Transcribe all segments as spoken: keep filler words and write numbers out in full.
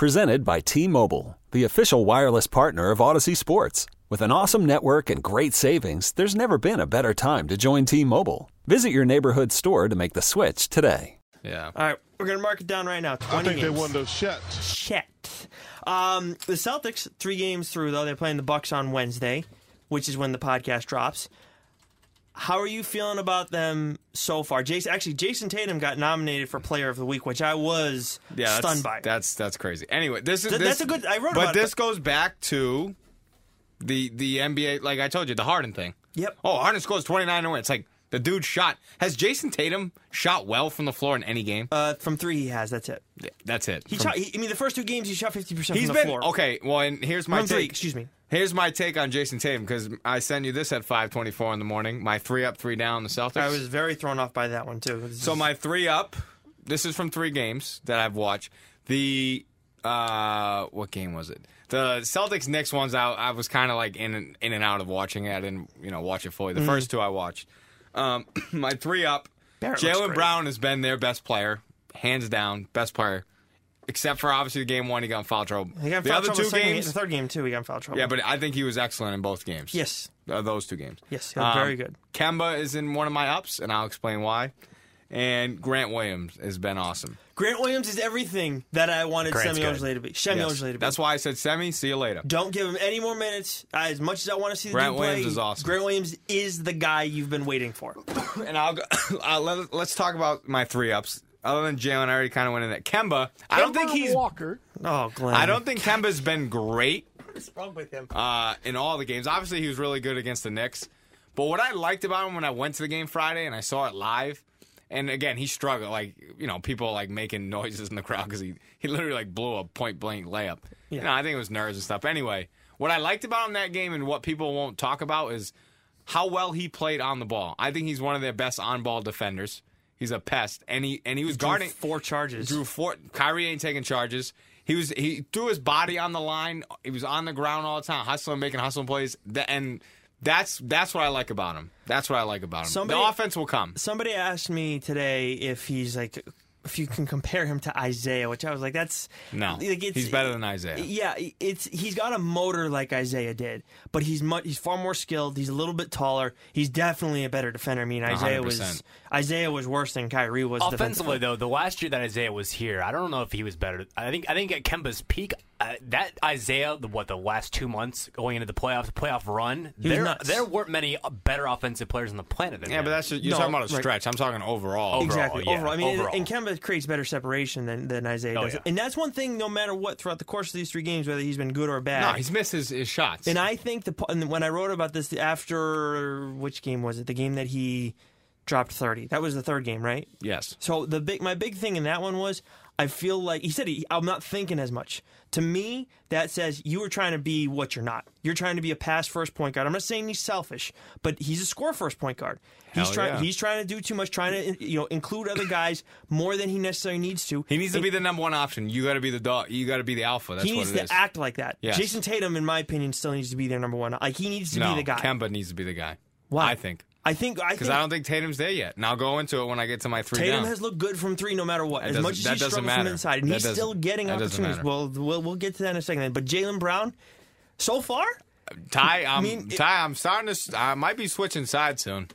Presented by T-Mobile, the official wireless partner of Odyssey Sports. With an awesome network and great savings, there's never been a better time to join T-Mobile. Visit your neighborhood store to make the switch today. Yeah. All right, we're going to mark it down right now. I think games. They won those shets. Shit. Um, the Celtics, three games through, though. They're playing the Bucks on Wednesday, which is when the podcast drops. How are you feeling about them so far? Jason, actually, Jayson Tatum got nominated for Player of the Week, which I was yeah, stunned that's, by. That's that's crazy. Anyway, this is Th- this, that's a good. I wrote but about this it. goes back to the the N B A. Like I told you, the Harden thing. Yep. Oh, Harden scores twenty-nine and wins. It's like the dude shot. Has Jayson Tatum shot well from the floor in any game? Uh, from three, he has. That's it. Yeah, that's it. He from, shot. He, I mean, the first two games, he shot fifty percent from the been, floor. Okay. Well, and here's my from take. Three, excuse me. Here's my take on Jayson Tatum, because I send you this at five twenty-four in the morning. My three up, three down, the Celtics. I was very thrown off by that one, too. This so is... my three up, this is from three games that I've watched. The, uh, what game was it? The Celtics-Knicks ones, I, I was kind of like in and, in and out of watching it. I didn't, you know, watch it fully. The mm-hmm. first two I watched. Um, my three up, Jaylen Brown has been their best player, hands down, best player. Except for, obviously, the game one, he got in foul trouble. He got in the foul other trouble two games. Game, the third game, too, he got in foul trouble. Yeah, but I think he was excellent in both games. Yes. Uh, those two games. Yes, he was um, very good. Kemba is in one of my ups, and I'll explain why. And Grant Williams has been awesome. Grant Williams is everything that I wanted Semi Ojeleye to be. Semi yes. Ojeleye to be. That's why I said Semi, see you later. Don't give him any more minutes. As much as I want to see the Grant dude Williams play, is awesome. Grant Williams is the guy you've been waiting for. and I'll go, I'll, let, let's talk about my three ups. Other than Jaylen, I already kind of went in that. Kemba, Kemba, I don't think he's Walker. Oh, Glenn. I don't think Kemba's been great. What's wrong with him? Uh, in all the games, obviously he was really good against the Knicks. But what I liked about him when I went to the game Friday and I saw it live, and again he struggled. Like you know, people like making noises in the crowd because he, he literally like blew a point blank layup. Yeah. You know, I think it was nerves and stuff. Anyway, what I liked about him that game and what people won't talk about is how well he played on the ball. I think he's one of their best on ball defenders. He's a pest, and he and he was he guarding four charges. Drew four. Kyrie ain't taking charges. He was he threw his body on the line. He was on the ground all the time, hustling, making hustling plays. And that's that's what I like about him. That's what I like about him. Somebody, the offense will come. Somebody asked me today if he's like if you can compare him to Isaiah, which I was like, that's no. Like it's, he's better than Isaiah. Yeah, it's he's got a motor like Isaiah did, but he's much, he's far more skilled. He's a little bit taller. He's definitely a better defender. I mean, Isaiah one hundred percent was. Isaiah was worse than Kyrie was. Offensively, though, the last year that Isaiah was here, I don't know if he was better. I think I think at Kemba's peak, uh, that Isaiah, the, what the last two months going into the playoffs, the playoff run, there there weren't many better offensive players on the planet than yeah, him. But that's just, you're no, talking about a stretch. Right. I'm talking overall. overall exactly. Yeah. Overall. I mean, overall. And Kemba creates better separation than, than Isaiah oh, does, yeah. and that's one thing. No matter what, throughout the course of these three games, whether he's been good or bad, no, he's missed his, his shots. And I think the and when I wrote about this after which game was it? The game that he. Dropped thirty. That was the third game, right? Yes. So the big, my big thing in that one was I feel like he said he, I'm not thinking as much. To me, that says you were trying to be what you're not. You're trying to be a pass first point guard. I'm not saying he's selfish, but he's a score first point guard. Hell he's trying. Yeah. He's trying to do too much. Trying to you know include other guys more than he necessarily needs to. He needs and, to be the number one option. You got to be the dog. You got to be the alpha. That's he needs what it to is. act like that. Yes. Jayson Tatum, in my opinion, still needs to be their number one. Like he needs to no, be the guy. Kemba needs to be the guy. Why? I think. I think because I, I don't think Tatum's there yet, and I'll go into it when I get to my three. Tatum down. has looked good from three, no matter what. That as much as he struggles matter. from inside, and that he's still getting opportunities. Well, well, we'll get to that in a second. But Jaylen Brown, so far, Ty, I'm, I mean, Ty, I'm starting to. I might be switching sides soon.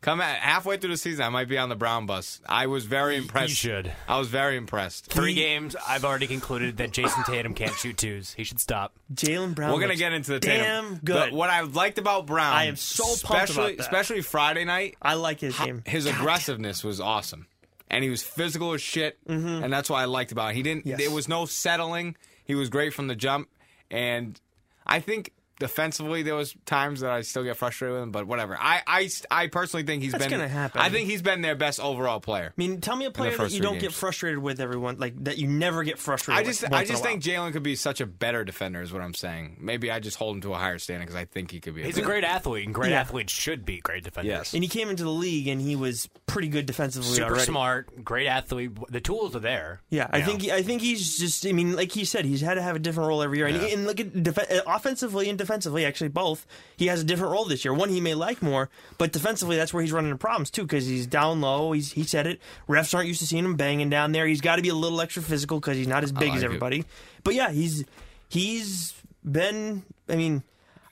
Come at halfway through the season, I might be on the Brown bus. I was very impressed. You should. I was very impressed. Three games, I've already concluded that Jayson Tatum can't shoot twos. He should stop. Jaylen Brown. We're going to get into the Tatum. Damn good. But what I liked about Brown, I am so pumped about that. Especially Friday night. I like his game. His God. aggressiveness was awesome. And he was physical as shit. Mm-hmm. And that's what I liked about it. He didn't, yes. There was no settling. He was great from the jump. And I think... Defensively, there was times that I still get frustrated with him, but whatever. I I, I personally think he's That's been. That's gonna happen. I think he's been their best overall player. I mean, tell me a player that you don't games. get frustrated with, everyone like that you never get frustrated. I just with I just think Jaylen could be such a better defender, is what I'm saying. Maybe I just hold him to a higher standard because I think he could be. A he's better. a great athlete, and great yeah. athletes should be great defenders. Yes. And he came into the league and he was pretty good defensively. Super already. smart, great athlete. The tools are there. Yeah, I know? think I think he's just. I mean, like he said, he's had to have a different role every year, yeah. and, and look at def- offensively and defensively. defensively, actually both, he has a different role this year. One he may like more, but defensively, that's where he's running into problems, too, because he's down low. He's, he said it. Refs aren't used to seeing him banging down there. He's got to be a little extra physical because he's not as big like as everybody. It. But, yeah, he's he's been, I mean...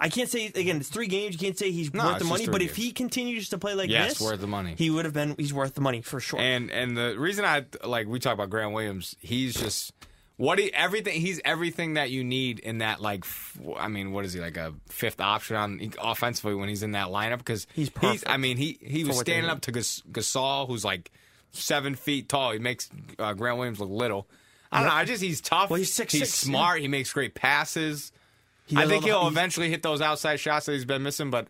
I can't say, again, it's three games. You can't say he's no, worth the money. But games. If he continues to play like yes, this, worth the money. He would have been, he's worth the money for sure. And and the reason I, like, we talk about Grant Williams, he's just, what he, everything, he's everything that you need in that, like, I mean, what is he, like a fifth option on offensively when he's in that lineup? Because he's perfect. He's, I mean, he, he was standing up to Gasol, who's like seven feet tall. He makes uh, Grant Williams look little. I don't know. I just, he's tough. Well, he's six, he's six, smart. Yeah. He makes great passes. He I think he'll eventually hit those outside shots that he's been missing, but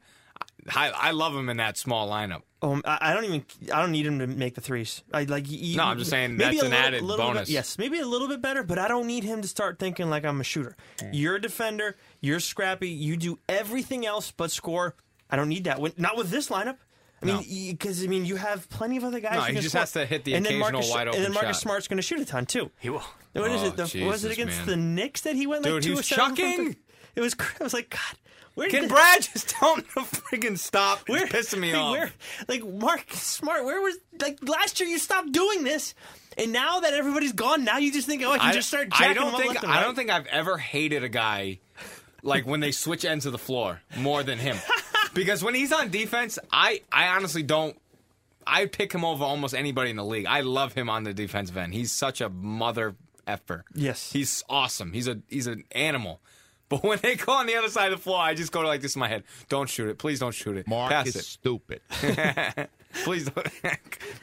I, I love him in that small lineup. Um, I don't even I don't need him to make the threes. I like he, no, I'm just saying that's an little, added little bonus. Bit, yes, maybe a little bit better, but I don't need him to start thinking like I'm a shooter. Mm. You're a defender. You're scrappy. You do everything else but score. I don't need that. When, not with this lineup. I mean, because no. I mean, you have plenty of other guys. No, who he just score. Has to hit the and occasional Marcus, wide open shot. And then Marcus shot. Smart's going to shoot a ton too. He will. What oh, is it? The, Jesus, was it against man. the Knicks that he went like Dude, two or seven? Dude, he's chucking. It was. I was like, God. Where Can did Brad just tell him to freaking stop? Where, it's pissing me off. Where, like, Marcus Smart, where was... Like, last year you stopped doing this, and now that everybody's gone, now you just think, oh, I can I, just start jacking I don't think, left and right. I don't think I've ever hated a guy, like, when they switch ends of the floor more than him. Because when he's on defense, I, I honestly don't... I pick him over almost anybody in the league. I love him on the defensive end. He's such a mother effer. Yes. He's awesome. He's a he's an animal. But when they go on the other side of the floor, I just go like this in my head. Don't shoot it. Please don't shoot it. Mark Pass is it. Stupid. please don't.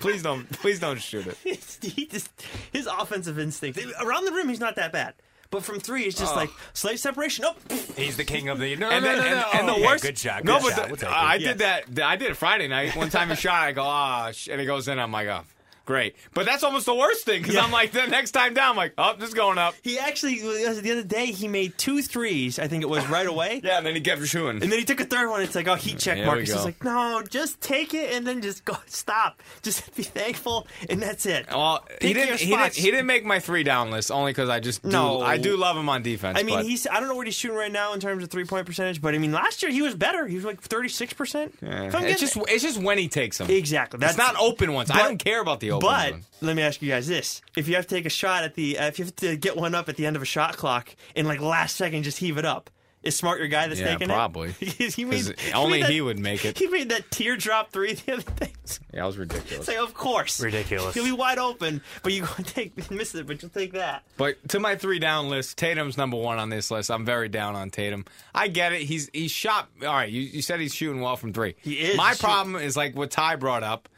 please don't. Please don't shoot it. He just, his offensive instincts. Around the rim, he's not that bad. But from three, it's just oh. like slight separation. Oh. He's the king of the... No, and no, then, no, no. And, and the yeah, worst... Good shot. Good no, but shot. The, we'll uh, I yes. did that. I did it Friday night. One time he shot, I go, ah, oh, and it goes in. I'm like, oh. Great. But that's almost the worst thing because yeah. I'm like, the next time down, I'm like, oh, this is going up. He actually, the other day, he made two threes, I think it was, right away. yeah, and then he kept shooting. And then he took a third one. It's like, oh, heat check, Marcus. He's like, no, just take it and then just go. Stop. Just be thankful, and that's it. Well, he didn't, he, didn't, he didn't make my three down list only because I just do, no. I do love him on defense. I mean, but. he's I don't know what he's shooting right now in terms of three-point percentage, but, I mean, last year he was better. He was like thirty-six percent. Yeah. It's, getting, just, it's just when he takes them. Exactly. That's it's not open ones. But, I don't care about the open. But let me ask you guys this: if you have to take a shot at the, uh, if you have to get one up at the end of a shot clock and like last second just heave it up, is Smart your guy that's yeah, taking probably. It? Yeah, probably. Only he, that, he would make it. He made that teardrop three the other day. Yeah, that was ridiculous. Like, of course, ridiculous. He'll be wide open, but you gonna take miss it, but you'll take that. But to my three down list, Tatum's number one on this list. I'm very down on Tatum. I get it. He's he's shot. All right, you, you said he's shooting well from three. He is. My problem is like what Ty brought up.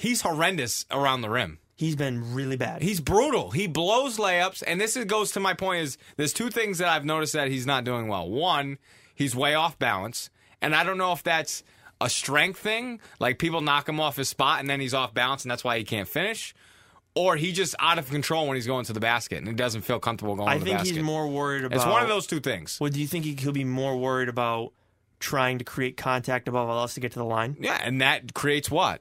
He's horrendous around the rim. He's been really bad. He's brutal. He blows layups. And this is, goes to my point is there's two things that I've noticed that he's not doing well. One, he's way off balance. And I don't know if that's a strength thing. Like people knock him off his spot and then he's off balance and that's why he can't finish. Or he's just out of control when he's going to the basket and he doesn't feel comfortable going I to the basket. I think he's more worried about... It's one of those two things. Well, do you think he'll be more worried about trying to create contact above all else to get to the line? Yeah, and that creates what?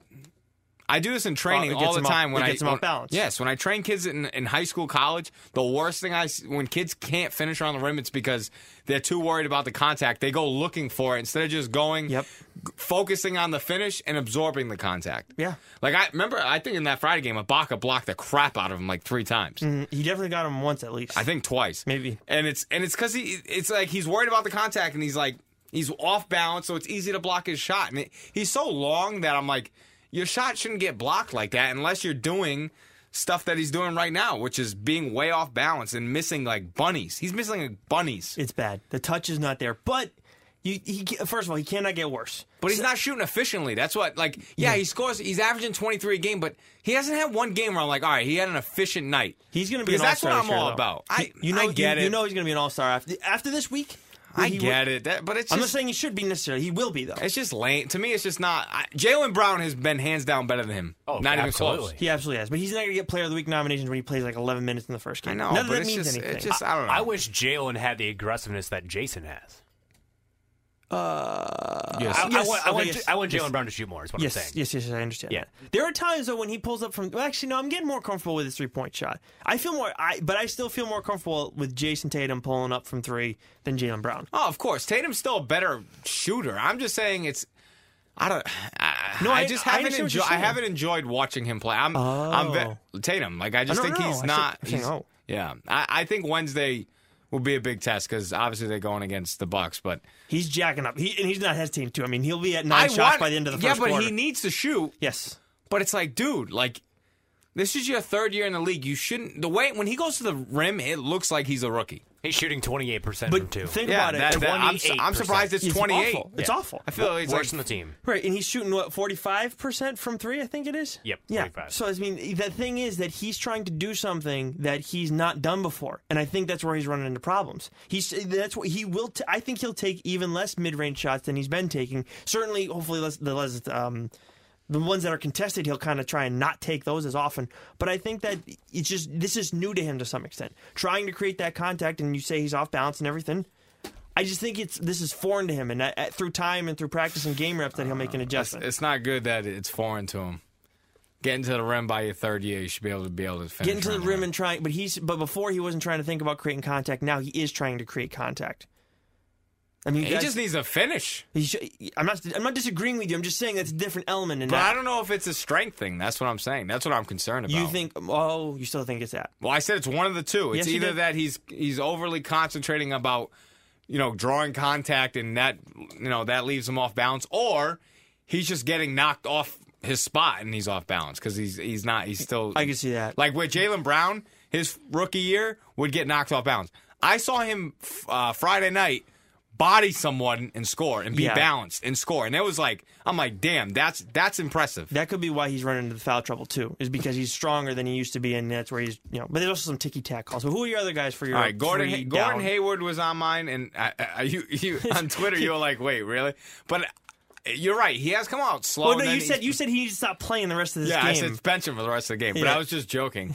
I do this in training well, all the time. Out, when it gets I, them off balance. Yes, when I train kids in, in high school, college, the worst thing I see, when kids can't finish around the rim, it's because they're too worried about the contact. They go looking for it instead of just going, yep. g- focusing on the finish and absorbing the contact. Yeah. Like, I remember, I think in that Friday game, Ibaka blocked the crap out of him like three times. Mm, he definitely got him once at least. I think twice. Maybe. And it's and it's because he, it's like he's worried about the contact and he's like, he's off balance, so it's easy to block his shot. And it, he's so long that I'm like, your shot shouldn't get blocked like that unless you're doing stuff that he's doing right now, which is being way off balance and missing like bunnies. He's missing like bunnies. It's bad. The touch is not there. But you, he, first of all, he cannot get worse. But he's so, not shooting efficiently. That's what, like, yeah, yeah, he scores. He's averaging twenty-three a game, but he hasn't had one game where I'm like, all right, he had an efficient night. He's going to be an all-star. Because that's what I'm year, all though. About. I, you know, I get you, it. You know he's going to be an all-star after, after this week. I get would, it, that, but it's just, I'm not saying he should be necessarily. He will be, though. It's just lame. To me, it's just not. I, Jaylen Brown has been hands down better than him. Oh, not absolutely. Even close. He absolutely has. But he's not going to get Player of the Week nominations when he plays like eleven minutes in the first game. I know, None but of that means just, anything. Just, I, I don't know. I wish Jaylen had the aggressiveness that Jason has. Uh, yes. I, yes. I, I, I, okay, want, yes. I want Jaylen yes. Brown to shoot more, is what yes. I'm saying. Yes, yes, yes, I understand yeah. that. There are times, though, when he pulls up from... Well, actually, no, I'm getting more comfortable with his three-point shot. I feel more... I, but I still feel more comfortable with Jayson Tatum pulling up from three than Jaylen Brown. Oh, of course. Tatum's still a better shooter. I'm just saying it's... I don't... I, no, I, I just I, haven't I enjoyed... I haven't enjoyed watching him play. I'm... Oh. I'm ve- Tatum, like, I just I think know. he's I not... Think, he's, oh. Yeah. I, I think Wednesday... will be a big test because obviously they're going against the Bucks, but he's jacking up. He, and he's not hesitating to. I mean, he'll be at nine I shots want, by the end of the first quarter. Yeah, but quarter. He needs to shoot. Yes, but it's like, dude, like this is your third year in the league. You shouldn't. The way when he goes to the rim, it looks like he's a rookie. He's shooting twenty eight percent from two. Think yeah, about that, it. That, I'm, su- I'm surprised it's twenty eight. It's, yeah. it's awful. I feel well, it's worse like, than the team. Right, and he's shooting what forty five percent from three. I think it is. Yep. Yeah. forty-five So I mean, the thing is that he's trying to do something that he's not done before, and I think that's where he's running into problems. He's that's what he will. T- I think he'll take even less mid range shots than he's been taking. Certainly, hopefully, less, the less. Um, The ones that are contested, he'll kind of try and not take those as often. But I think that it's just this is new to him to some extent. Trying to create that contact, and you say he's off balance and everything. I just think it's this is foreign to him, and that, through time and through practice and game reps, that he'll make an adjustment. It's, it's not good that it's foreign to him. Getting to the rim by your third year, you should be able to be able to finish. Getting to the rim and trying, but he's but before he wasn't trying to think about creating contact. Now he is trying to create contact. I mean, he guys, just needs a finish. He should, I'm not. I'm not disagreeing with you. I'm just saying that's a different element. In but that. I don't know if it's a strength thing. That's what I'm saying. That's what I'm concerned about. You think? Oh, you still think it's that? Well, I said it's one of the two. It's yes, either that he's he's overly concentrating about, you know, drawing contact and that you know that leaves him off balance, or he's just getting knocked off his spot and he's off balance because he's he's not. He's still. I can see that. Like with Jaylen Brown, his rookie year would get knocked off balance. I saw him uh, Friday night. Body someone and score and be yeah. balanced and score. And it was like, I'm like, damn, that's that's impressive. That could be why he's running into the foul trouble, too, is because he's stronger than he used to be, and that's where he's, you know, but there's also some ticky-tack calls. But who are your other guys for your All right, Gordon, three down? Gordon Hayward was on mine, and I, I, you, you on Twitter, you were like, wait, really? But you're right. He has come out slow. Well, no, you, he, said, you said he needs to stop playing the rest of this yeah, game. Yeah, I said bench him for the rest of the game, but yeah. I was just joking.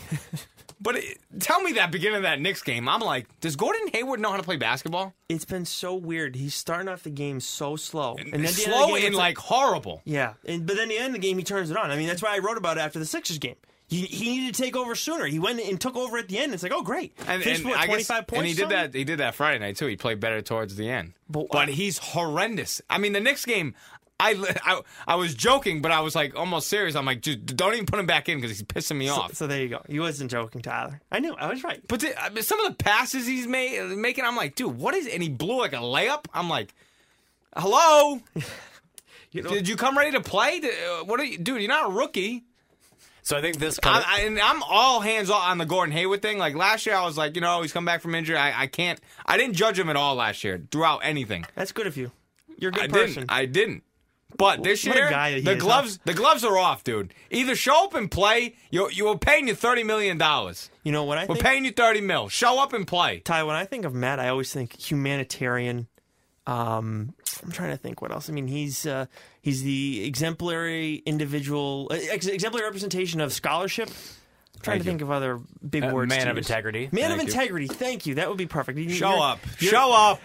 But it, tell me that beginning of that Knicks game, I'm like, does Gordon Hayward know how to play basketball? It's been so weird. He's starting off the game so slow. And then slow the the game, and, like, like, horrible. Yeah. And, but then the end of the game, he turns it on. I mean, that's why I wrote about it after the Sixers game. He, he needed to take over sooner. He went and took over at the end. It's like, oh, great. And, and, what, I guess, points and he did that He did that Friday night, too. He played better towards the end. But, but uh, he's horrendous. I mean, the Knicks game... I, I, I was joking, but I was like almost serious. I'm like, just don't even put him back in because he's pissing me so, off. So there you go. You wasn't joking, Tyler. I knew. I was right. But th- I mean, some of the passes he's made, making, I'm like, dude, what is it? And he blew like a layup. I'm like, hello? you know, Did you come ready to play? What are you, dude, you're not a rookie. So I think this kind of... I, I, and I'm all hands off on the Gordon Hayward thing. Like, last year I was like, you know, he's come back from injury. I, I can't... I didn't judge him at all last year throughout anything. That's good of you. You're a good I person. Didn't, I didn't. But this year, the gloves up. the gloves are off, dude. Either show up and play. You you were paying you thirty million dollars. You know what I? We're think, paying you thirty mil. Show up and play. Ty, when I think of Matt, I always think humanitarian. Um, I'm trying to think what else. I mean, he's uh, he's the exemplary individual, uh, ex- exemplary representation of scholarship. Trying Thank to you. think of other big uh, words. Man of use. integrity. Man Thank of integrity. You. Thank you. That would be perfect. You, Show you're, up. You're... Show up.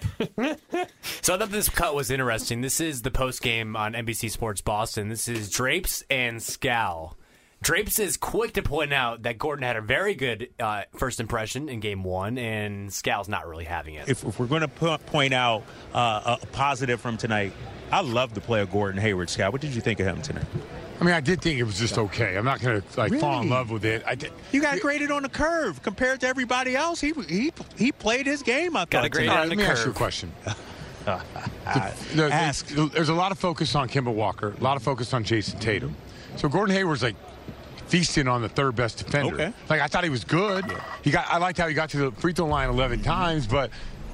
So I thought this cut was interesting. This is the post game on N B C Sports Boston. This is Drapes and Scal. Drapes is quick to point out that Gordon had a very good uh, first impression in game one, and Scal's not really having it. If, if we're going to p- point out uh, a positive from tonight, I love the play of Gordon Hayward. Scal, what did you think of him tonight? I mean, I did think it was just okay. I'm not going to like really? fall in love with it. I did. You got graded on the curve compared to everybody else. He he he played his game. I got graded on the curve. Let me ask you a question. the, the, ask. The, there's a lot of focus on Kemba Walker. A lot of focus on Jayson Tatum. So Gordon Hayward's like feasting on the third best defender. Okay. Like I thought he was good. Yeah. He got. I liked how he got to the free throw line eleven mm-hmm. times, but.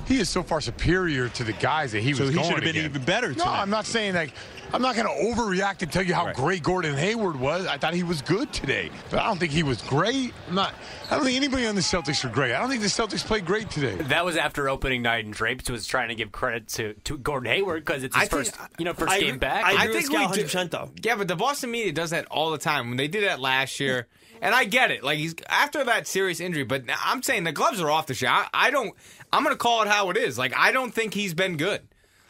He is so far superior to the guys that he so was he going So he should have been against. even better tonight. No, I'm not saying like I'm not going to overreact and tell you how right. great Gordon Hayward was. I thought he was good today. But I don't think he was great. I'm not. I don't think anybody on the Celtics are great. I don't think the Celtics played great today. That was after opening night, and Drapes was trying to give credit to, to Gordon Hayward because it's his I first, think, you know, first I, game I, back. I, I think we one hundred percent though. Yeah, but the Boston media does that all the time. When they did that last year. And I get it, like he's after that serious injury. But I'm saying the gloves are off this year. I, I don't. I'm gonna call it how it is. Like I don't think he's been good.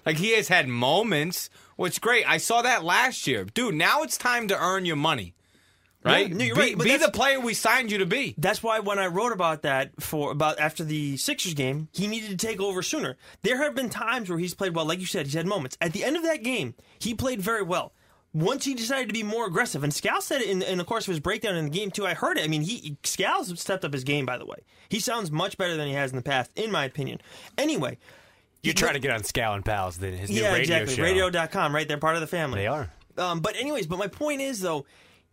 Like, he has had moments. What's great, I saw that last year. Dude, now it's time to earn your money. Right? No, you're right, be be the player we signed you to be. That's why when I wrote about that for about after the Sixers game, he needed to take over sooner. There have been times where he's played well. Like you said, he's had moments. At the end of that game, he played very well. Once he decided to be more aggressive, and Scal said it in, in the course of his breakdown in the game, too. I heard it. I mean, he Scal's stepped up his game, by the way. He sounds much better than he has in the past, in my opinion. Anyway. You're trying to get on Scal and Pals, then, his new yeah, radio exactly. show. Yeah, exactly. Radio dot com, right? They're part of the family. They are. Um, but anyways, but my point is, though,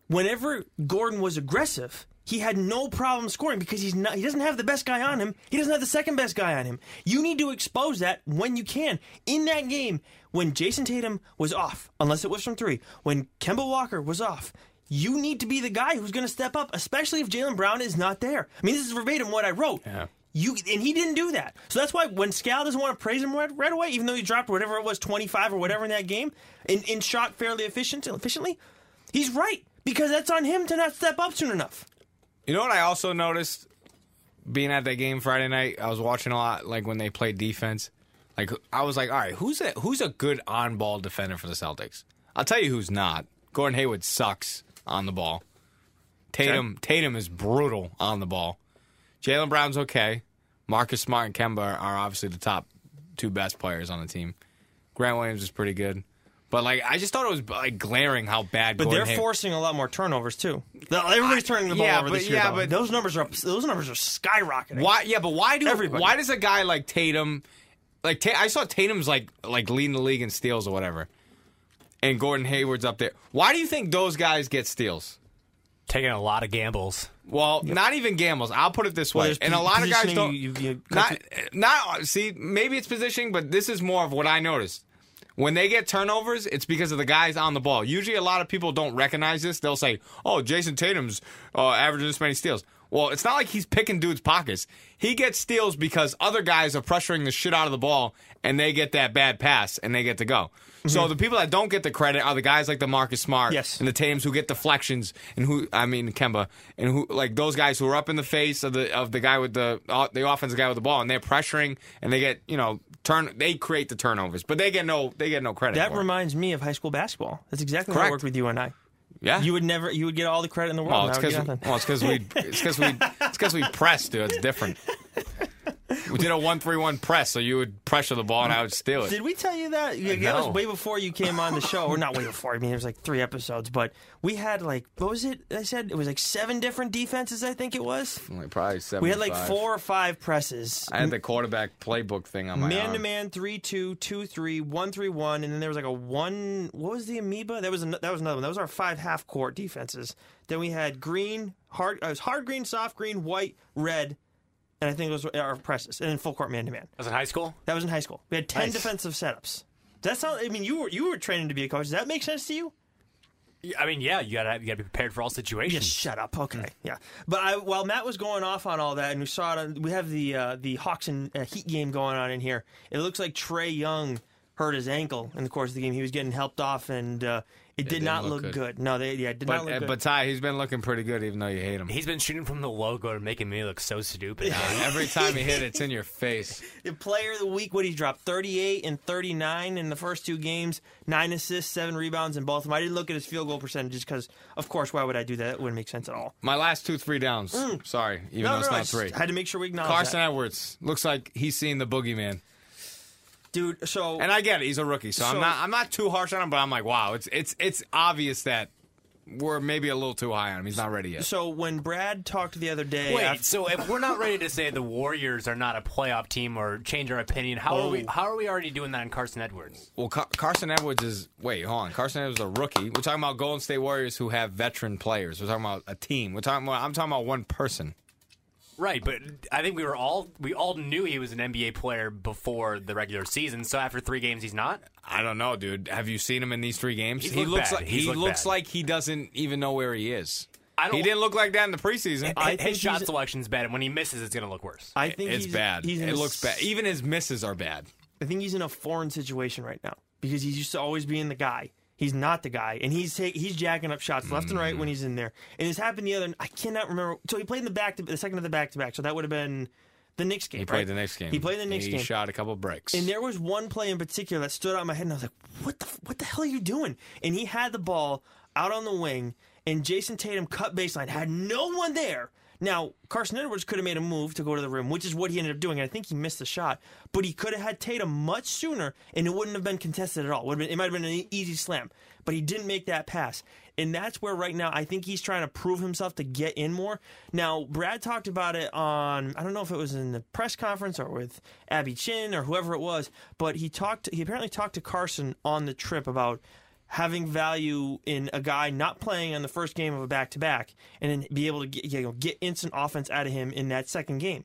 whenever Gordon was aggressive, he had no problem scoring because he's not, he doesn't have the best guy on him. He doesn't have the second best guy on him. You need to expose that when you can. In that game, when Jayson Tatum was off, unless it was from three, when Kemba Walker was off, you need to be the guy who's going to step up, especially if Jaylen Brown is not there. I mean, this is verbatim what I wrote. Yeah. You and he didn't do that. So that's why when Scal doesn't want to praise him right, right away, even though he dropped whatever it was, twenty-five or whatever in that game, and, and shot fairly efficient, efficiently, he's right. Because that's on him to not step up soon enough. You know what I also noticed being at that game Friday night? I was watching a lot, like, when they played defense. Like, I was like, all right, who's a, who's a good on-ball defender for the Celtics? I'll tell you who's not. Gordon Hayward sucks on the ball. Tatum okay. Tatum is brutal on the ball. Jaylen Brown's okay. Marcus Smart and Kemba are obviously the top two best players on the team. Grant Williams is pretty good. But, like, I just thought it was, like, glaring how bad But Gordon they're Hayward. forcing a lot more turnovers, too. Everybody's turning the ball yeah, over but, this year, yeah, but those numbers are those numbers are skyrocketing. Why, yeah, but why do Everybody. why does a guy like Tatum, like, I saw Tatum's, like, like leading the league in steals or whatever, and Gordon Hayward's up there. Why do you think those guys get steals? Taking a lot of gambles. Well, yep. not even gambles. I'll put it this way. Well, and a lot of guys don't. You, you not, not, see, maybe it's positioning, but this is more of what I noticed. When they get turnovers, it's because of the guys on the ball. Usually a lot of people don't recognize this. They'll say, oh, Jayson Tatum's uh, averaging this many steals. Well, it's not like he's picking dudes' pockets. He gets steals because other guys are pressuring the shit out of the ball, and they get that bad pass, and they get to go. Mm-hmm. So the people that don't get the credit are the guys like the Marcus Smart yes. and the Tatums who get deflections, and who I mean Kemba, and who like those guys who are up in the face of the of the guy with the uh, the offensive guy with the ball, and they're pressuring, and they get you know. Turn, they create the turnovers, but they get no, they get no credit. That for reminds it. me of high school basketball. That's exactly Correct. how I worked with you and I. Yeah, you would never, you would get all the credit in the world. Well, it's because well, we, it's because we, it's because we pressed, dude. It's different. We did a one three one press, so you would pressure the ball and I would steal it. Did we tell you that? Yeah, no. That was way before you came on the show, or not way before. I mean, it was like three episodes, but we had like what was it? I said it was like seven different defenses. I think it was like probably seven. We had like four or five presses. I had the quarterback playbook thing on my man to man three two two three one three one, and then there was like a one. What was the amoeba? That was an, that was another one. That was our five half court defenses. Then we had green hard. It was hard green, soft green, white, red. And I think those were our presses, and then full court man to man. That was in high school? That was in high school. We had ten nice. defensive setups. Does that sound? I mean, you were you were training to be a coach. Does that make sense to you? I mean, yeah, you gotta you gotta be prepared for all situations. Just shut up, okay? Yeah, but I, while Matt was going off on all that, and we saw it, on, we have the uh, the Hawks and uh, Heat game going on in here. It looks like Trae Young hurt his ankle in the course of the game. He was getting helped off, and uh, it, it did not look, look good. good. No, they yeah, it did but, not look good. But Ty, he's been looking pretty good, even though you hate him. He's been shooting from the logo and making me look so stupid. Yeah. Every time he hit, it's in your face. The player of the week, what he dropped, thirty-eight and thirty-nine in the first two games, nine assists, seven rebounds in both of them. I didn't look at his field goal percentages because, of course, why would I do that? It wouldn't make sense at all. My last two three downs. Mm. Sorry, even no, though no, it's no, not three. I had to make sure we acknowledge Carson that. Edwards looks like he's seen the boogeyman. Dude, so and I get it, he's a rookie, so, so I'm not I'm not too harsh on him, but I'm like, wow, it's it's it's obvious that we're maybe a little too high on him. He's not ready yet. So when Brad talked the other day, wait, after- so if we're not ready to say the Warriors are not a playoff team or change our opinion, how oh. are we? How are we already doing that on Carson Edwards? Well, Car- Carson Edwards is wait, hold on, Carson Edwards is a rookie. We're talking about Golden State Warriors who have veteran players. We're talking about a team. We're talking about I'm talking about one person. Right, but I think we were all we all knew he was an N B A player before the regular season. So after three games, he's not. I don't know, dude. Have you seen him in these three games? He's he looks bad. like he's he looks bad. like he doesn't even know where he is. I don't, he didn't look like that in the preseason. I, his shot selection's bad, and when he misses, it's going to look worse. I think it's he's, bad. He's it looks bad. Even his misses are bad. I think he's in a foreign situation right now because he's used to always being the guy. He's not the guy, and he's he's jacking up shots left and right when he's in there. And this happened the other. I cannot remember. So he played in the back to the second of the back to back. So that would have been The Knicks game, He played right? the Knicks game. He played the Knicks he game. He shot a couple breaks. And there was one play in particular that stood out in my head, and I was like, what the what the hell are you doing? And he had the ball out on the wing, and Jayson Tatum cut baseline, had no one there. Now, Carson Edwards could have made a move to go to the rim, which is what he ended up doing, and I think he missed the shot. But he could have had Tatum much sooner, and it wouldn't have been contested at all. It would have been, it might have been an easy slam, but he didn't make that pass. And that's where right now I think he's trying to prove himself to get in more. Now, Brad talked about it on, I don't know if it was in the press conference or with Abby Chin or whoever it was, but he talked. He apparently talked to Carson on the trip about having value in a guy not playing on the first game of a back-to-back and then be able to get, you know, get instant offense out of him in that second game.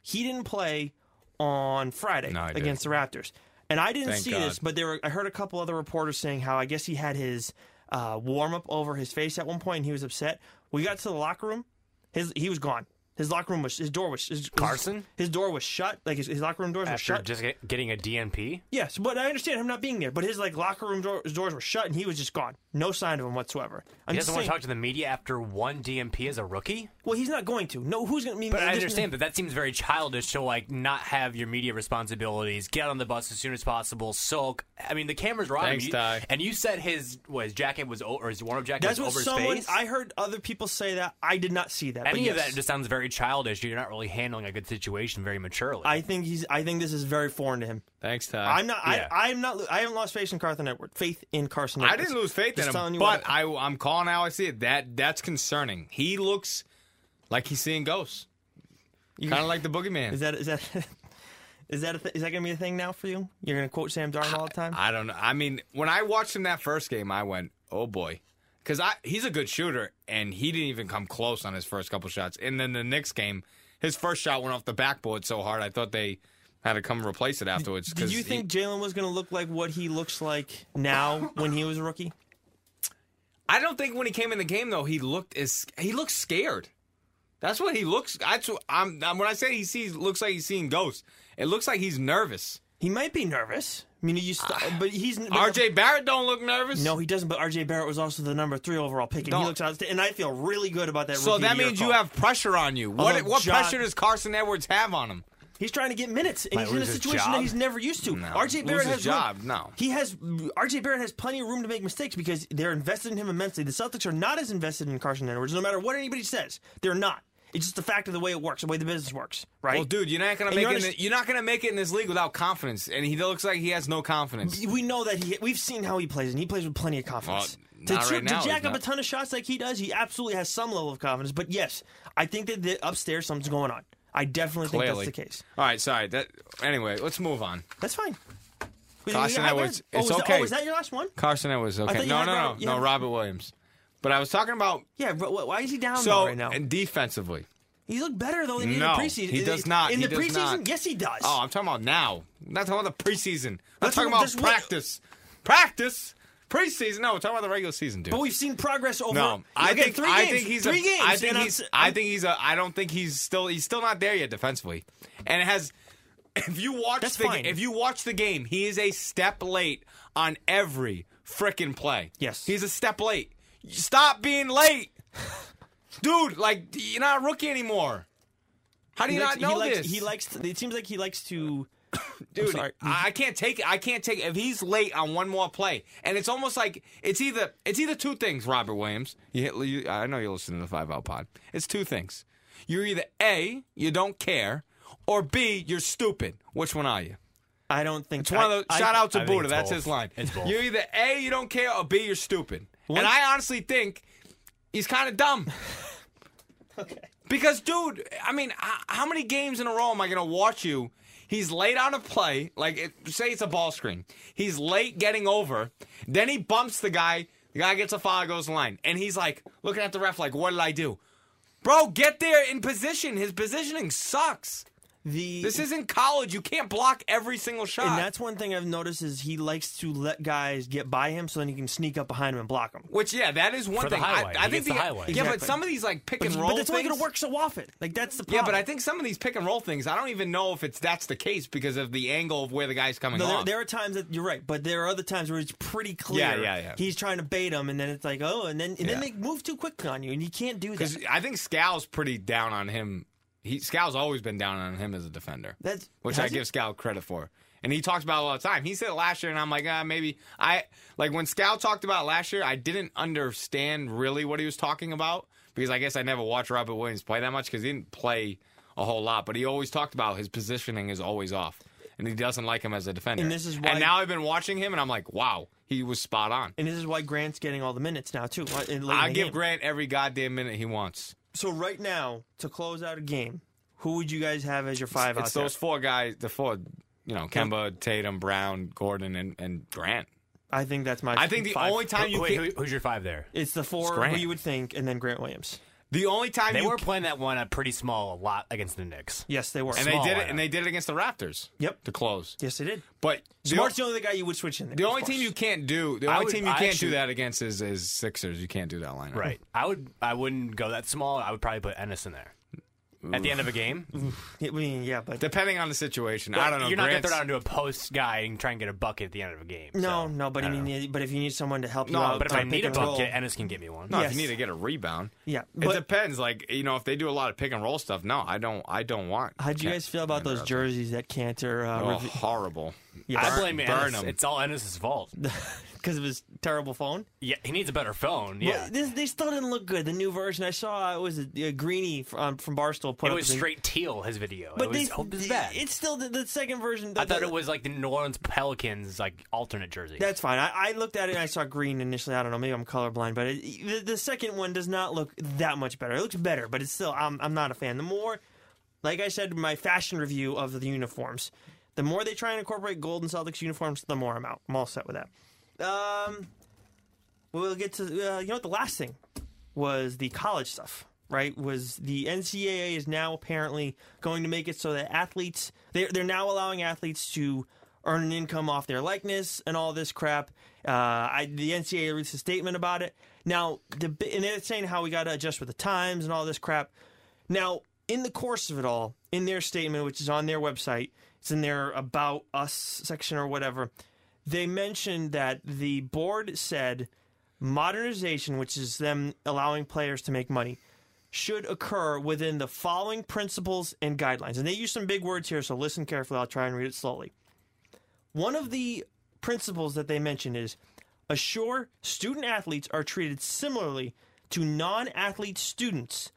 He didn't play on Friday no, against didn't. the Raptors. And I didn't Thank see God. this, but there were, I heard a couple other reporters saying how I guess he had his uh, warm-up over his face at one point and he was upset. We got to the locker room. His He was gone. His locker room was his door was his, Carson. His, his door was shut. Like his, his locker room doors After were shut. Just get, getting a D N P. Yes, but I understand him not being there. But his like locker room door, his doors were shut, and he was just gone. No sign of him whatsoever. I'm he doesn't just want saying, to talk to the media after one D N P as a rookie. Well, he's not going to. No, who's going to? I mean, but I understand that that seems very childish to like not have your media responsibilities. Get on the bus as soon as possible. Sulk. I mean, the cameras were on him. Thanks, and you said his what, his jacket was or his warm up jacket That's was over someone, his face. I heard other people say that. I did not see that. Any yes. of that just sounds very childish. You're not really handling a good situation very maturely. I think he's. I think this is very foreign to him. Thanks, Todd. I'm not. Yeah. I, I'm not. I haven't lost faith in Carson Edwards. Faith in Carson. Edwards. I didn't lose faith Just in him. You but I, I'm calling how I see it. That that's concerning. He looks like he's seeing ghosts. Kind of like the boogeyman. Is that is that is that a th- is that going to be a thing now for you? You're going to quote Sam Darnold all the time. I don't know. I mean, when I watched him that first game, I went, "Oh boy." Because I he's a good shooter, and he didn't even come close on his first couple shots. And then the Knicks game, his first shot went off the backboard so hard, I thought they had to come replace it afterwards. Did you think he, Jaylen was going to look like what he looks like now when he was a rookie? I don't think when he came in the game, though, he looked as, he looked scared. That's what he looks. I, I'm, when I say he sees, looks like he's seeing ghosts, it looks like he's nervous. He might be nervous. I mean, you st- but he's but R J. Barrett don't look nervous. No, he doesn't. But R J. Barrett was also the number three overall pick, and don't. he looks outstanding. And I feel really good about that. So that means call. you have pressure on you. Although what what John, pressure does Carson Edwards have on him? He's trying to get minutes, and like, he's in a situation that he's never used to. No. R J. Barrett has job. Room. No, he has. R J. Barrett has plenty of room to make mistakes because they're invested in him immensely. The Celtics are not as invested in Carson Edwards, no matter what anybody says. They're not. It's just the fact of the way it works, the way the business works, right? Well, dude, you're not gonna and make you're it. Just, in the, you're not gonna make it in this league without confidence, and he looks like he has no confidence. We know that he. We've seen how he plays, and he plays with plenty of confidence. Well, to, right to, now, to jack up not. a ton of shots like he does, he absolutely has some level of confidence. But yes, I think that the, upstairs something's going on. I definitely Clearly. think that's the case. All right, sorry. That, anyway, let's move on. That's fine. Carson Edwards, oh, it's okay. That, oh, is that your last one? Carson Edwards, okay. No, no, Robert, no, no. Had... Robert Williams. But I was talking about... Yeah, but why is he down so, right now? So, defensively. He looked better, though, than no, in the preseason. he does not. In he the preseason? Not. Yes, he does. Oh, I'm talking about now. I'm not talking about the preseason. I'm talking about practice. What? Practice? Preseason? No, we're talking about the regular season, dude. But we've seen progress over... No, I okay, think, three I games. think he's... Three a, games. I think he's... I think he's a... I don't think he's still... He's still not there yet defensively. And it has... If you watch That's the fine. If you watch the game, he is a step late on every frickin' play. Yes. He's a step late. Stop being late. Dude, like, you're not a rookie anymore. How do you likes, not know he likes, this? He likes to, it seems like he likes to... Dude, sorry. I can't take it. I can't take it. If he's late on one more play, and it's almost like it's either it's either two things, Robert Williams. You hit, you, I know you're listening to the Five Out Pod. It's two things. You're either A, you don't care, or B, you're stupid. Which one are you? I don't think... It's one I, of those, I, shout out to I Buddha. That's both. his line. You're either A, you don't care, or B, you're stupid. What? And I honestly think he's kind of dumb. Okay. Because, dude, I mean, how many games in a row am I going to watch you? He's late on a play. Like, it, say it's a ball screen. He's late getting over. Then he bumps the guy. The guy gets a foul, goes to the line. And he's, like, looking at the ref like, what did I do? Bro, get there in position. His positioning sucks. The, this isn't college. You can't block every single shot. And that's one thing I've noticed is he likes to let guys get by him so then he can sneak up behind him and block him. Which, yeah, that is one For thing. The highlight. I, I think the, the highlight. Yeah, exactly. But some of these, like, pick but, and roll But that's things, only going to work so often. Like, that's the problem. Yeah, but I think some of these pick and roll things, I don't even know if it's that's the case because of the angle of where the guy's coming no, off. There, there are times that, you're right, but there are other times where it's pretty clear yeah, yeah, yeah. he's trying to bait him, and then it's like, oh, and then and yeah. then they move too quickly on you, and you can't do that. Because I think Scal's pretty down on him. he Scal's always been down on him as a defender, That's, which I it? give Scal credit for. And he talks about it all the time. He said it last year, and I'm like, ah, maybe. I Like, when Scal talked about it last year, I didn't understand really what he was talking about because I guess I never watched Robert Williams play that much because he didn't play a whole lot. But he always talked about his positioning is always off, and he doesn't like him as a defender. And this is why. And now I've been watching him, and I'm like, wow, he was spot on. And this is why Grant's getting all the minutes now, too. I'll give game. Grant every goddamn minute he wants. So right now, to close out a game, who would you guys have as your five? It's, it's those four guys, the four, you know, Kemba, Tatum, Brown, Gordon, and, and Grant. I think that's my I think the five. only time you Wait, wait who's your five there? It's the four it's who you would think, and then Grant Williams. The only time they you were c- playing that one a pretty small a lot against the Knicks. Yes, they were. And small, they did it, and they did it against the Raptors. Yep, to close. Yes, they did. But Smart's the only guy you would switch in. The, the only course. team you can't do. The only would, team you I can't should, do that against is, is Sixers. You can't do that lineup. Right. I would. I wouldn't go that small. I would probably put Ennis in there. Oof. At the end of a game? I mean, yeah, but depending on the situation, well, I don't know. You're not Grant's... gonna throw down to a post guy and try and get a bucket at the end of a game. No, so. no, but I mean, know. but if you need someone to help no, you out, but if I need a bucket, Ennis can give me one. No, yes. if you need to get a rebound, yeah, but, it depends. Like you know, if they do a lot of pick and roll stuff, no, I don't, I don't want. How do you guys feel about those jerseys that Cantor? Uh, oh, rev- horrible. Yeah. I blame Ennis. It's all Ennis's fault because of his terrible phone. Yeah, he needs a better phone. Yeah, well, this, they still didn't look good. The new version I saw it was a, a greenie from, from Barstool. Put it up was straight teal. His video, but it was, they, hope is bad. It's still the, the second version. The, I thought the, it was like the New Orleans Pelicans like alternate jersey. That's fine. I, I looked at it and I saw green initially. I don't know. Maybe I'm colorblind, but it, the, the second one does not look that much better. It looks better, but it's still. I'm I'm not a fan. The more, like I said, my fashion review of the uniforms. The more they try and incorporate gold in Celtics uniforms, the more I'm out. I'm all set with that. Um, we'll get to, uh, you know what, the last thing was the college stuff, right? Was the N C double A is now apparently going to make it so that athletes, they're, they're now allowing athletes to earn an income off their likeness and all this crap. Uh, I, the N C double A released a statement about it. Now, the, and they're saying how we got to adjust with the times and all this crap. Now, in the course of it all, in their statement, which is on their website, it's in their About Us section or whatever, they mentioned that the board said modernization, which is them allowing players to make money, should occur within the following principles and guidelines. And they use some big words here, so listen carefully. I'll try and read it slowly. One of the principles that they mentioned is assure student-athletes are treated similarly to non-athlete students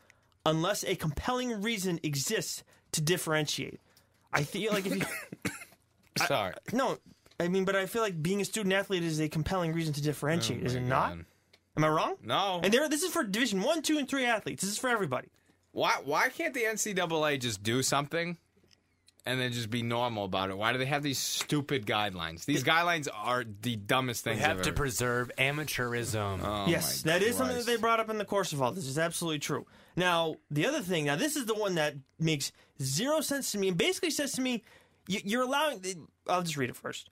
unless a compelling reason exists to differentiate. I feel like if you... Sorry. I, no, I mean, but I feel like being a student-athlete is a compelling reason to differentiate, oh is it God. not? Am I wrong? No. And there, this is for Division One, Two, and Three athletes. This is for everybody. Why Why can't the N C double A just do something and then just be normal about it? Why do they have these stupid guidelines? These they, guidelines are the dumbest things ever. They have to ever. preserve amateurism. Oh yes, that Christ. is something that they brought up in the course of all this. It's absolutely true. Now, the other thing, now this is the one that makes zero sense to me and basically says to me, you're allowing, I'll just read it first.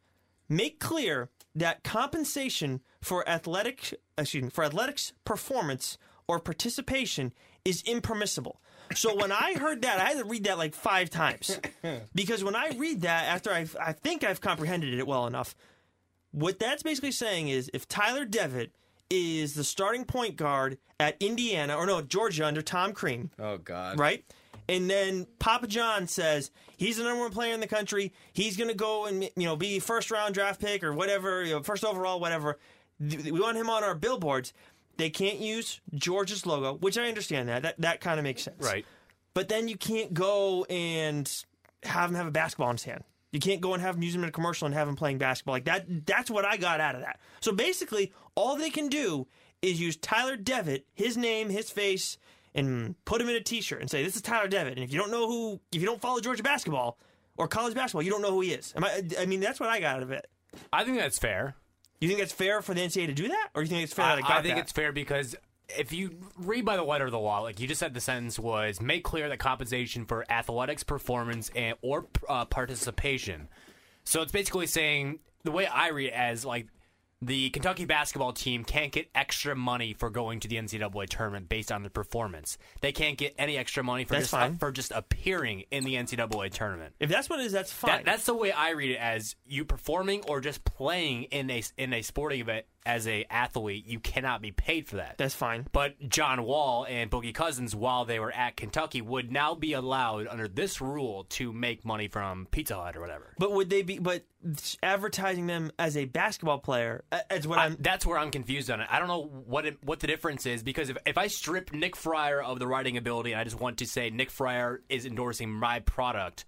Make clear that compensation for athletic, excuse me, for athletics performance or participation is impermissible. So when I heard that, I had to read that like five times because when I read that after I've, I think I've comprehended it well enough, what that's basically saying is if Tyler Devitt is the starting point guard at Indiana, or no, Georgia under Tom Crean. Oh, God. Right? And then Papa John says he's the number one player in the country. He's going to go and, you know, be first round draft pick or whatever, you know, first overall, whatever. We want him on our billboards. They can't use Georgia's logo, which I understand that. That that kind of makes sense. Right. But then you can't go and have him have a basketball in his hand. You can't go and have him use him in a commercial and have him playing basketball. Like that. That's what I got out of that. So basically, all they can do is use Tyler Devitt, his name, his face, and put him in a T-shirt and say, this is Tyler Devitt. And if you don't know who, if you don't follow Georgia basketball or college basketball, you don't know who he is. Am I, I mean, that's what I got out of it. I think that's fair. You think that's fair for the N C double A to do that? Or you think it's fair I, that I got I think that? it's fair because if you read by the letter of the law, like you just said the sentence was, make clear that compensation for athletics performance and or uh, participation. So it's basically saying, the way I read it as like, the Kentucky basketball team can't get extra money for going to the N C double A tournament based on the performance. They can't get any extra money for, just, uh, for just appearing in the N C double A tournament. If that's what it is, that's fine. That, that's the way I read it as you performing or just playing in a, in a sporting event as a athlete, you cannot be paid for that. That's fine. But John Wall and Boogie Cousins, while they were at Kentucky, would now be allowed under this rule to make money from Pizza Hut or whatever. But would they be? But advertising them as a basketball player, that's what I'm. I, that's where I'm confused on it. I don't know what it, what the difference is, because if if I strip Nick Fryer of the writing ability, and I just want to say Nick Fryer is endorsing my product.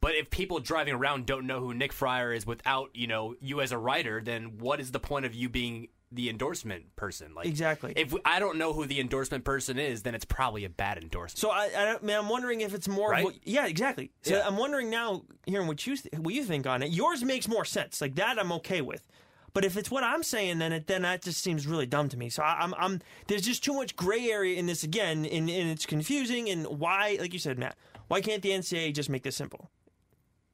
But if people driving around don't know who Nick Fryer is without, you know, you as a writer, then what is the point of you being the endorsement person? Like, exactly. If I don't know who the endorsement person is, then it's probably a bad endorsement. So I, I don't, man, I'm wondering if it's more. Right? Of what, yeah, exactly. So yeah. I'm wondering now, hearing what you th- what you think on it. Yours makes more sense. Like that, I'm okay with. But if it's what I'm saying, then it then that just seems really dumb to me. So I, I'm I'm there's just too much gray area in this again, and, and it's confusing. And why, like you said, Matt, why can't the N C double A just make this simple?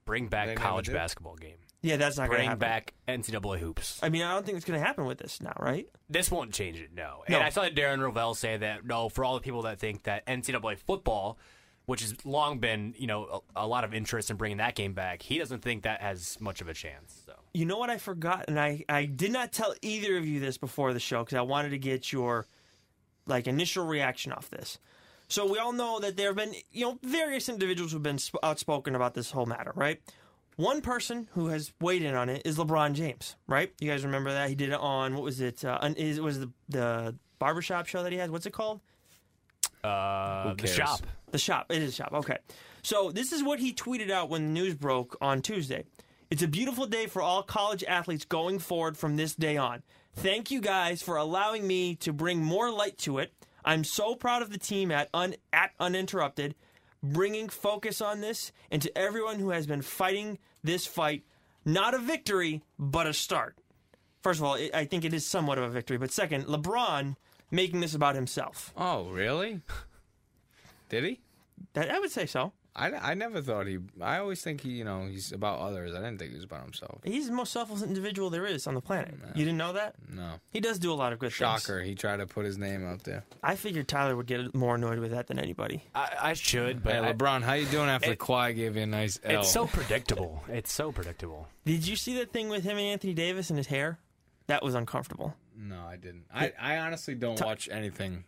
Bring back college basketball game. Yeah, that's not going to happen. Bring back N C double A hoops. I mean, I don't think it's going to happen with this now, right? This won't change it, no. no. And I saw Darren Rovell say that, no, for all the people that think that N C double A football, which has long been, you know, a, a lot of interest in bringing that game back, he doesn't think that has much of a chance. So. You know what I forgot, and I, I did not tell either of you this before the show because I wanted to get your, like, initial reaction off this. So we all know that there have been, you know, various individuals who have been outspoken about this whole matter, right? One person who has weighed in on it is LeBron James, right? You guys remember that? He did it on, what was it? Uh, it was the, the barbershop show that he had. What's it called? Uh, the Shop. The Shop. It is The Shop. Okay. So this is what he tweeted out when the news broke on Tuesday. It's a beautiful day for all college athletes going forward from this day on. Thank you guys for allowing me to bring more light to it. I'm so proud of the team at, un- at Uninterrupted, bringing focus on this, and to everyone who has been fighting this fight, not a victory, but a start. First of all, it, I think it is somewhat of a victory, but second, LeBron making this about himself. Oh, really? Did he? That, I would say so. I, I never thought he... I always think he, you know, he's about others. I didn't think he was about himself. He's the most selfless individual there is on the planet. No. You didn't know that? No. He does do a lot of good Shocker. things. Shocker. He tried to put his name out there. I figured Tyler would get more annoyed with that than anybody. I, I should, but... Hey, I, LeBron, how you doing after it, Kawhi gave you a nice L? It's so predictable. It's so predictable. Did you see that thing with him and Anthony Davis and his hair? That was uncomfortable. No, I didn't. I, I honestly don't Ta- watch anything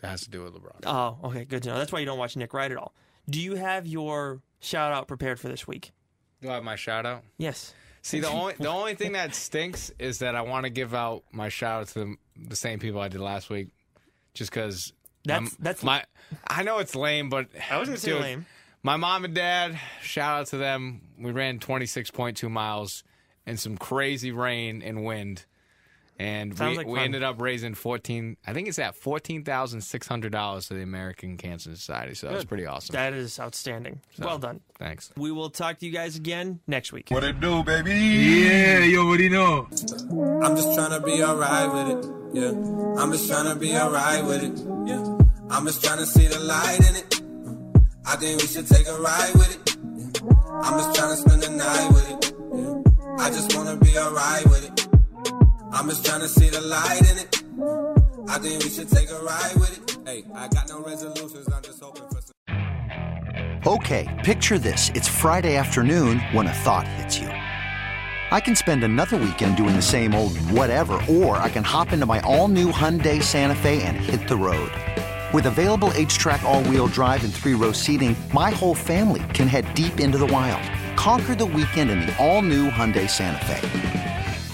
that has to do with LeBron. Oh, okay. Good to know. That's why you don't watch Nick Wright at all. Do you have your shout-out prepared for this week? Do I have my shout-out? Yes. See, the only the only thing that stinks is that I want to give out my shout-out to the, the same people I did last week, just because that's, that's my I know it's lame, but I was going to say lame. My mom and dad, shout-out to them. We ran twenty-six point two miles in some crazy rain and wind, and we, like we ended up raising fourteen. I think it's at fourteen thousand six hundred dollars to the American Cancer Society. So Good. That was pretty awesome. That is outstanding. So, well done. Thanks. We will talk to you guys again next week. What it do, baby? Yeah, you already know. I'm just trying to be alright with it. Yeah. I'm just trying to be alright with it. Yeah. I'm just trying to see the light in it. I think we should take a ride with it. Yeah. I'm just trying to spend the night with it. Yeah. I just wanna be alright with it. I'm just trying to see the light in it. I think we should take a ride with it. Hey, I got no resolutions. I'm just hoping for some... Okay, picture this. It's Friday afternoon when a thought hits you. I can spend another weekend doing the same old whatever, or I can hop into my all-new Hyundai Santa Fe and hit the road. With available H-Track all-wheel drive and three-row seating, my whole family can head deep into the wild. Conquer the weekend in the all-new Hyundai Santa Fe.